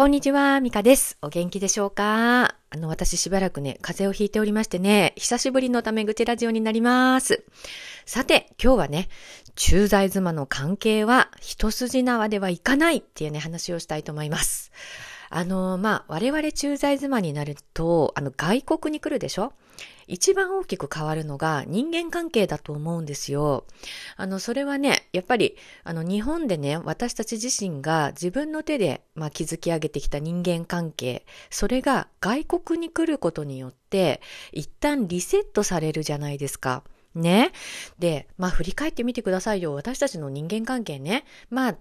こんにちは、ミカです。お元気でしょうか？私しばらくね、風邪をひいておりましてね、久しぶりのため口ラジオになります。さて、今日はね、駐在妻の関係は一筋縄ではいかないっていうね、話をしたいと思います。我々駐在妻になると、外国に来るでしょ？一番大きく変わるのが人間関係だと思うんですよ。それはね、やっぱり、日本でね、私たち自身が自分の手で、築き上げてきた人間関係、それが外国に来ることによって、一旦リセットされるじゃないですか。ね。で、振り返ってみてくださいよ。私たちの人間関係ね。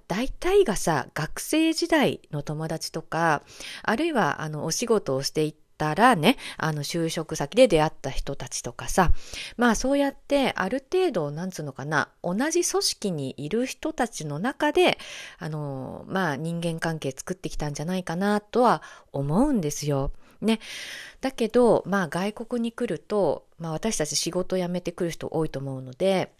大体がさ、学生時代の友達とか、あるいは、お仕事をしていって、たらね、就職先で出会った人たちとかさ、そうやってある程度同じ組織にいる人たちの中で、人間関係作ってきたんじゃないかなとは思うんですよ。ね。だけど、外国に来ると、私たち仕事辞めてくる人多いと思うので、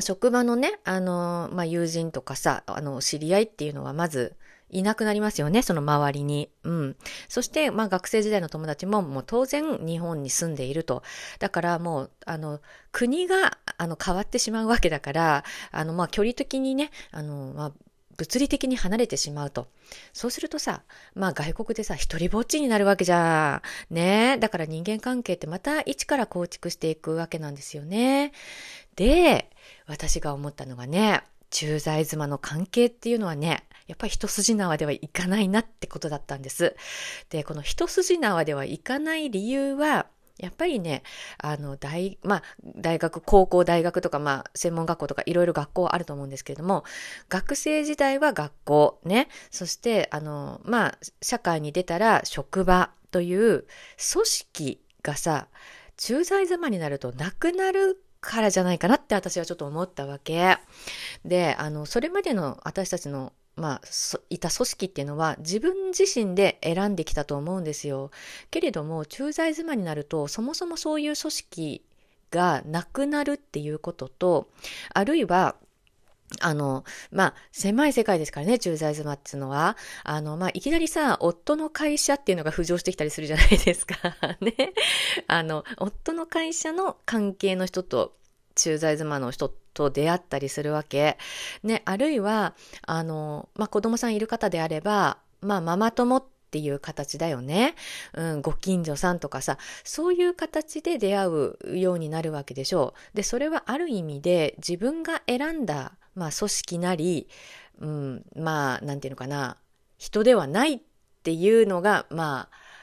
職場のね、友人とかさ、知り合いっていうのはまず、いなくなりますよね、その周りに。うん。そして、学生時代の友達も、もう当然日本に住んでいると。だからもう、国が、変わってしまうわけだから、距離的にね、物理的に離れてしまうと。そうするとさ、外国でさ、一人ぼっちになるわけじゃん。ね。だから人間関係ってまた一から構築していくわけなんですよね。で、私が思ったのがね、駐在妻の関係っていうのはね、やっぱり一筋縄ではいかないなってことだったんです。で、この一筋縄ではいかない理由は、やっぱりね、大学、高校、大学とか、専門学校とか、いろいろ学校あると思うんですけれども、学生時代は学校、ね。そして、社会に出たら職場という組織がさ、駐在妻になるとなくなるからじゃないかなって私はちょっと思ったわけ。で、それまでの私たちのいた組織っていうのは自分自身で選んできたと思うんですよ。けれども、駐在妻になると、そもそもそういう組織がなくなるっていうことと、あるいは、狭い世界ですからね、駐在妻っていうのは。いきなりさ、夫の会社っていうのが浮上してきたりするじゃないですか。ね。夫の会社の関係の人と、駐在妻の人と出会ったりするわけ。ね、あるいは、子供さんいる方であれば、ママ友っていう形だよね。うん、ご近所さんとかさ、そういう形で出会うようになるわけでしょう。で、それはある意味で自分が選んだ、組織なり、人ではないっていうのが、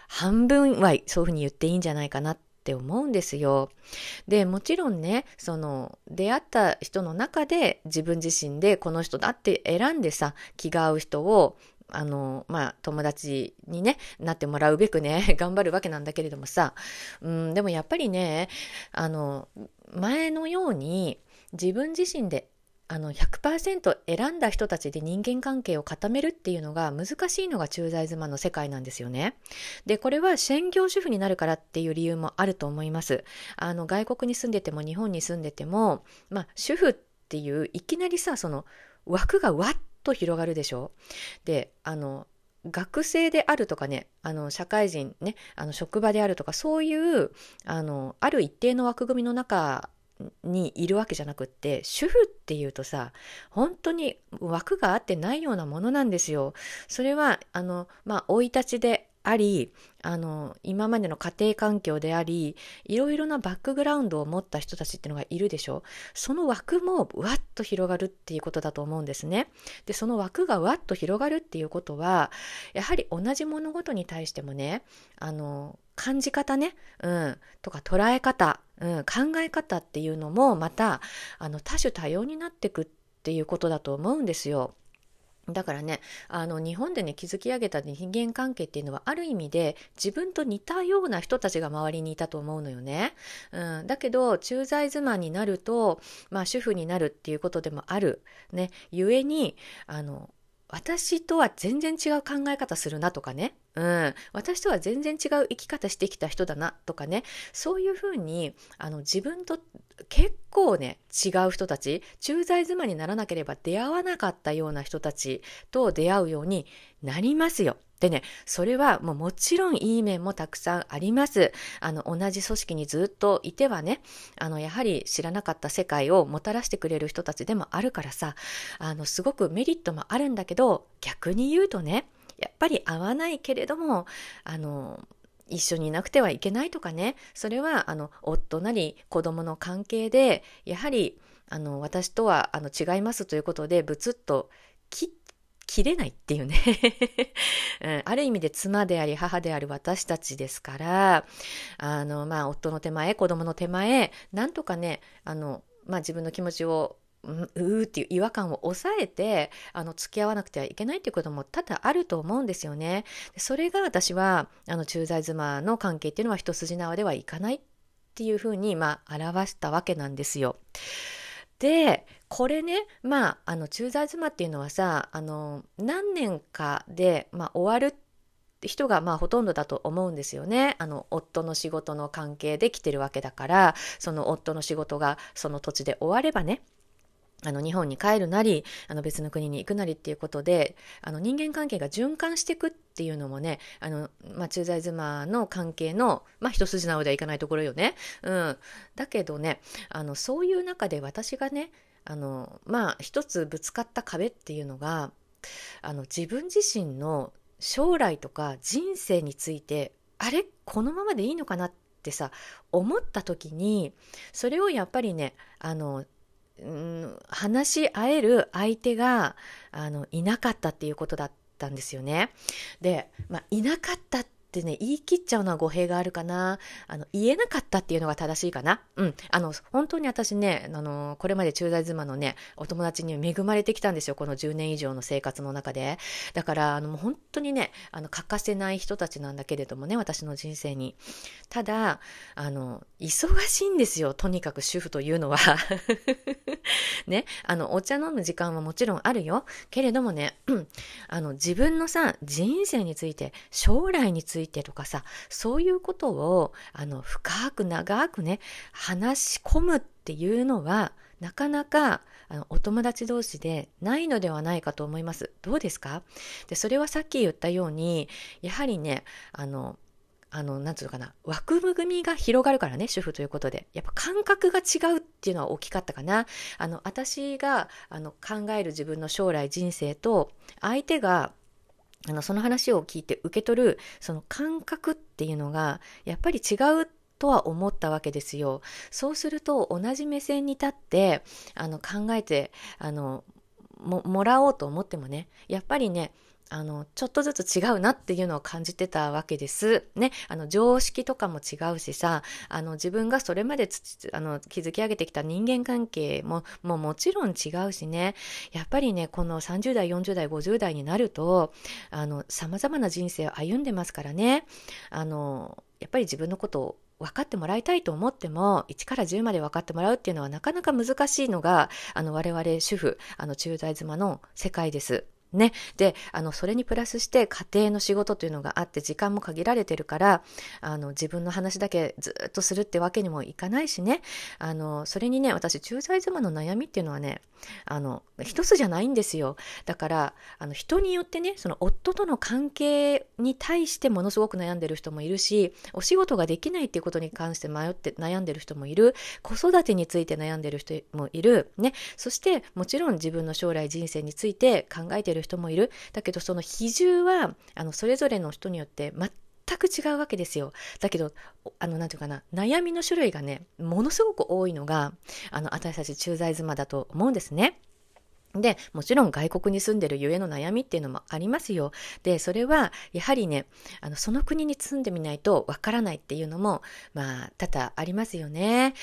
半分はそういうふうに言っていいんじゃないかなって思うんですよ。で、もちろんね、出会った人の中で自分自身でこの人だって選んでさ、気が合う人を、友達にね、なってもらうべくね、頑張るわけなんだけれどもさ、でもやっぱりね、前のように自分自身で100% 選んだ人たちで人間関係を固めるっていうのが難しいのが駐在妻の世界なんですよね。で、これは専業主婦になるからっていう理由もあると思います。外国に住んでても日本に住んでても、主婦っていういきなりさ、その枠がわっと広がるでしょ。で、学生であるとかね、社会人ね、職場であるとか、そういう、ある一定の枠組みの中にいるわけじゃなくって、主婦っていうとさ、本当に枠があってないようなものなんですよ。それは生い立ちであり、今までの家庭環境であり、いろいろなバックグラウンドを持った人たちっていうのがいるでしょ。その枠もわっと広がるっていうことだと思うんですね。で、その枠がわっと広がるっていうことは、やはり同じ物事に対してもね、感じ方ね、とか捉え方、考え方っていうのもまた、多種多様になっていくっていうことだと思うんですよ。だからね、日本でね、築き上げた人間関係っていうのは、ある意味で自分と似たような人たちが周りにいたと思うのよね。だけど、駐在妻になると、主婦になるっていうことでもある。ね、ゆえに、私とは全然違う考え方するなとかね、私とは全然違う生き方してきた人だなとかね、そういうふうに自分と結構ね違う人たち、駐在妻にならなければ出会わなかったような人たちと出会うようになりますよ。でね、それはもちろんいい面もたくさんあります。同じ組織にずっといてはね、やはり知らなかった世界をもたらしてくれる人たちでもあるからさ、すごくメリットもあるんだけど、逆に言うとね、やっぱり合わないけれども、一緒にいなくてはいけないとかね、それは夫なり子供の関係で、やはり私とは違いますということで、ブツッと切れないっていうね、ある意味で妻であり母である私たちですから、夫の手前子供の手前、なんとかね自分の気持ちをっていう違和感を抑えて付き合わなくてはいけないっていうことも多々あると思うんですよね。それが私は駐在妻の関係っていうのは一筋縄ではいかないっていうふうに表したわけなんですよ。でこれね、駐在妻っていうのはさ、何年かで、終わる人がほとんどだと思うんですよね。夫の仕事の関係で来てるわけだから、その夫の仕事がその土地で終わればね、日本に帰るなり別の国に行くなりっていうことで人間関係が循環していくっていうのもね、駐在妻の関係の、一筋縄ではいかないところよね。だけどね、そういう中で私がね一つぶつかった壁っていうのが自分自身の将来とか人生について、あれこのままでいいのかなってさ思った時に、それをやっぱりね話し合える相手がいなかったっていうことだったんですよね。で、いなかったってね言い切っちゃうのは語弊があるかな、言えなかったっていうのが正しいかな。本当に私ねこれまで駐在妻のねお友達に恵まれてきたんですよ、この10年以上の生活の中で。だからもう本当にね欠かせない人たちなんだけれどもね、私の人生に。ただ忙しいんですよ、とにかく主婦というのはね、お茶飲む時間はもちろんあるよけれどもね自分のさ人生について、将来についてとかさ、そういうことを深く長くね話し込むっていうのはなかなかお友達同士でないのではないかと思います。どうですか？でそれはさっき言ったように、やはりねなんていうのかな、枠組みが広がるからね、主婦ということでやっぱ感覚が違うっていうのは大きかったかな。私が考える自分の将来人生と、相手がその話を聞いて受け取るその感覚っていうのがやっぱり違うとは思ったわけですよ。そうすると同じ目線に立って考えてもらおうと思ってもね、やっぱりねちょっとずつ違うなっていうのを感じてたわけですね。常識とかも違うしさ、自分がそれまで築き上げてきた人間関係ももちろん違うしね、やっぱりねこの30代40代50代になると様々な人生を歩んでますからね、やっぱり自分のことを分かってもらいたいと思っても1から10まで分かってもらうっていうのはなかなか難しいのが我々主婦駐在妻の世界ですね。でそれにプラスして家庭の仕事というのがあって、時間も限られてるから自分の話だけずっとするってわけにもいかないしね、それにね私駐在妻の悩みっていうのはね一つじゃないんですよ。だから人によってね、その夫との関係に対してものすごく悩んでる人もいるし、お仕事ができないっていうことに関して迷って悩んでる人もいる、子育てについて悩んでる人もいるね、そしてもちろん自分の将来人生について考えてる人もいる。だけどその比重はそれぞれの人によって全く違うわけですよ。だけどなんていうかな、悩みの種類がねものすごく多いのが私たち駐在妻だと思うんですね。でもちろん外国に住んでるゆえの悩みっていうのもありますよ。でそれはやはりねその国に住んでみないとわからないっていうのも多々ありますよね。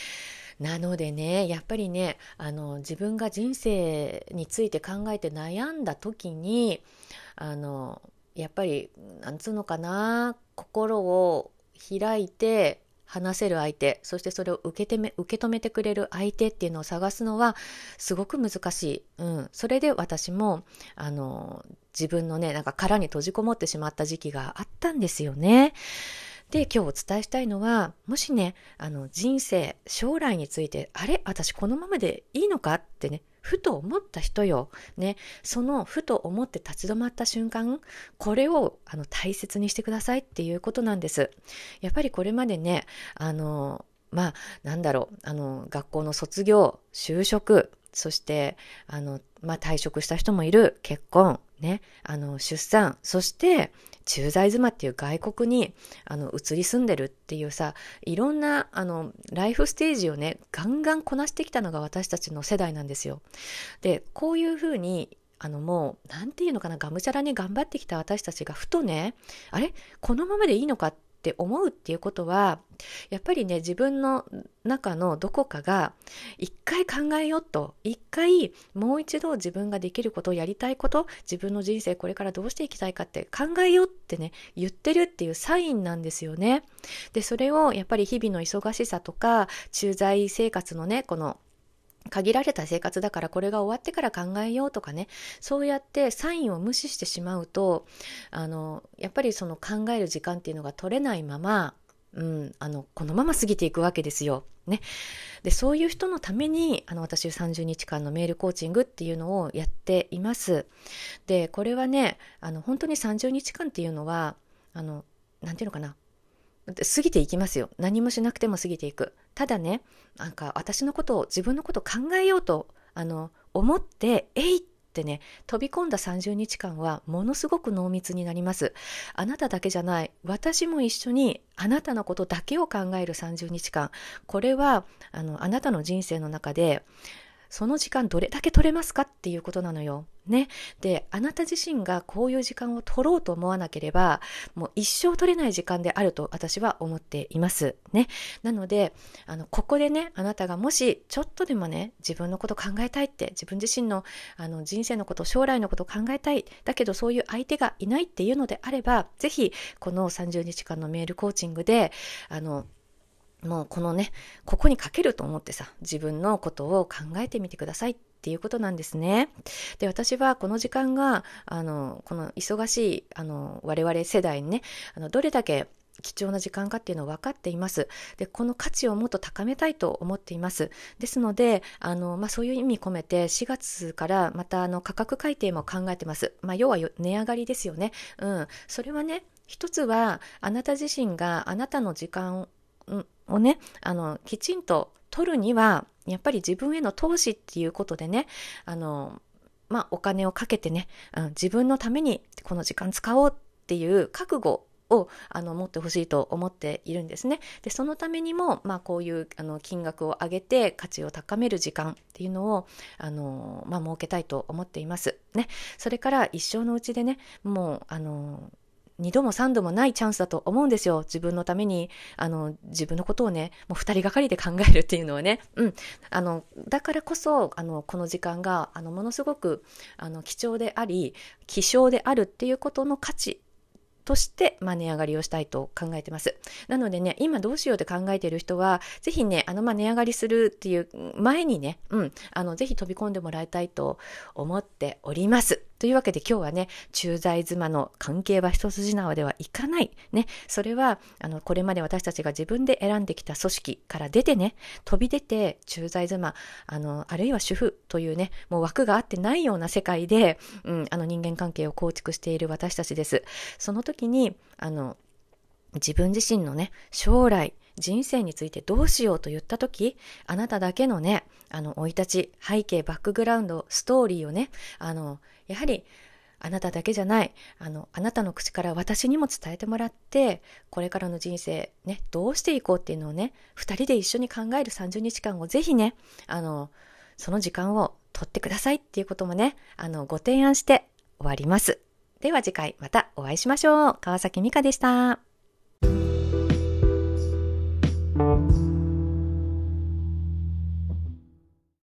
なのでね、やっぱりね自分が人生について考えて悩んだ時にやっぱりなんつうのかな、心を開いて話せる相手、そしてそれを受け止めてくれる相手っていうのを探すのはすごく難しい。それで私も自分のね、なんか殻に閉じこもってしまった時期があったんですよね。で、今日お伝えしたいのは、もしね、人生、将来について、あれ、私このままでいいのかってね、ふと思った人よ。ね、そのふと思って立ち止まった瞬間、これを大切にしてくださいっていうことなんです。やっぱりこれまでね、学校の卒業、就職、そして、退職した人もいる、結婚、ね、出産、そして、駐在妻っていう外国に移り住んでるっていうさ、いろんなライフステージをねガンガンこなしてきたのが私たちの世代なんですよ。で、こういうふうにもうなんていうのかな、がむしゃらに頑張ってきた私たちがふとね、あれこのままでいいのかって思うっていうことは、やっぱりね自分の中のどこかが一回考えようと、一回もう一度自分ができることをやりたいこと、自分の人生これからどうしていきたいかって考えようってね言ってるっていうサインなんですよね。で、それをやっぱり日々の忙しさとか駐在生活のねこの限られた生活だからこれが終わってから考えようとかね、そうやってサインを無視してしまうとやっぱりその考える時間っていうのが取れないまま、このまま過ぎていくわけですよ。ね、でそういう人のために私30日間のメールコーチングっていうのをやっています。でこれはね本当に30日間っていうのはなんていうのかな、過ぎていきますよ。何もしなくても過ぎていく。ただね、なんか私のことを、自分のことを考えようと思って、えいってね、飛び込んだ30日間はものすごく濃密になります。あなただけじゃない、私も一緒にあなたのことだけを考える30日間。これはあなたの人生の中で、その時間どれだけ取れますかっていうことなのよ。ね。で、あなた自身がこういう時間を取ろうと思わなければ、もう一生取れない時間であると私は思っています。ね。なので、ここでね、あなたがもしちょっとでもね、自分のこと考えたいって、自分自身の、人生のこと、将来のことを考えたい。だけどそういう相手がいないっていうのであれば、ぜひ、この30日間のメールコーチングで、もうこのね、ここにかけると思ってさ、自分のことを考えてみてくださいっていうことなんですね。で、私はこの時間が、この忙しい、我々世代にね、どれだけ貴重な時間かっていうのを分かっています。で、この価値をもっと高めたいと思っています。ですので、そういう意味込めて4月からまた価格改定も考えてます。要は値上がりですよね。それはね、一つはあなた自身があなたの時間をね、きちんと取るにはやっぱり自分への投資っていうことでね、お金をかけてね、自分のためにこの時間使おうっていう覚悟を持ってほしいと思っているんですね。で、そのためにも、こういう金額を上げて価値を高める時間っていうのを設けたいと思っています。ね、それから一生のうちでね、もう2度も3度もないチャンスだと思うんですよ。自分のために、自分のことをね、もう2人がかりで考えるっていうのはね、だからこそ、この時間が、ものすごく、貴重であるっていうことの価値として、値上がりをしたいと考えてます。なのでね、今どうしようって考えている人は、ぜひね、値上がりするっていう前にね、ぜひ飛び込んでもらいたいと思っております。というわけで今日はね、駐在妻の関係は一筋縄ではいかない。ね、それは、これまで私たちが自分で選んできた組織から出てね、飛び出て駐在妻、あるいは主婦というね、もう枠が合ってないような世界で、人間関係を構築している私たちです。その時に、自分自身のね、将来、人生についてどうしようと言ったとき、あなただけのね、生い立ち、背景、バックグラウンド、ストーリーをね、やはりあなただけじゃない、あなたの口から私にも伝えてもらって、これからの人生ね、どうしていこうっていうのをね、2人で一緒に考える30日間をぜひね、その時間を取ってくださいっていうこともね、ご提案して終わります。では次回またお会いしましょう。川崎美香でした。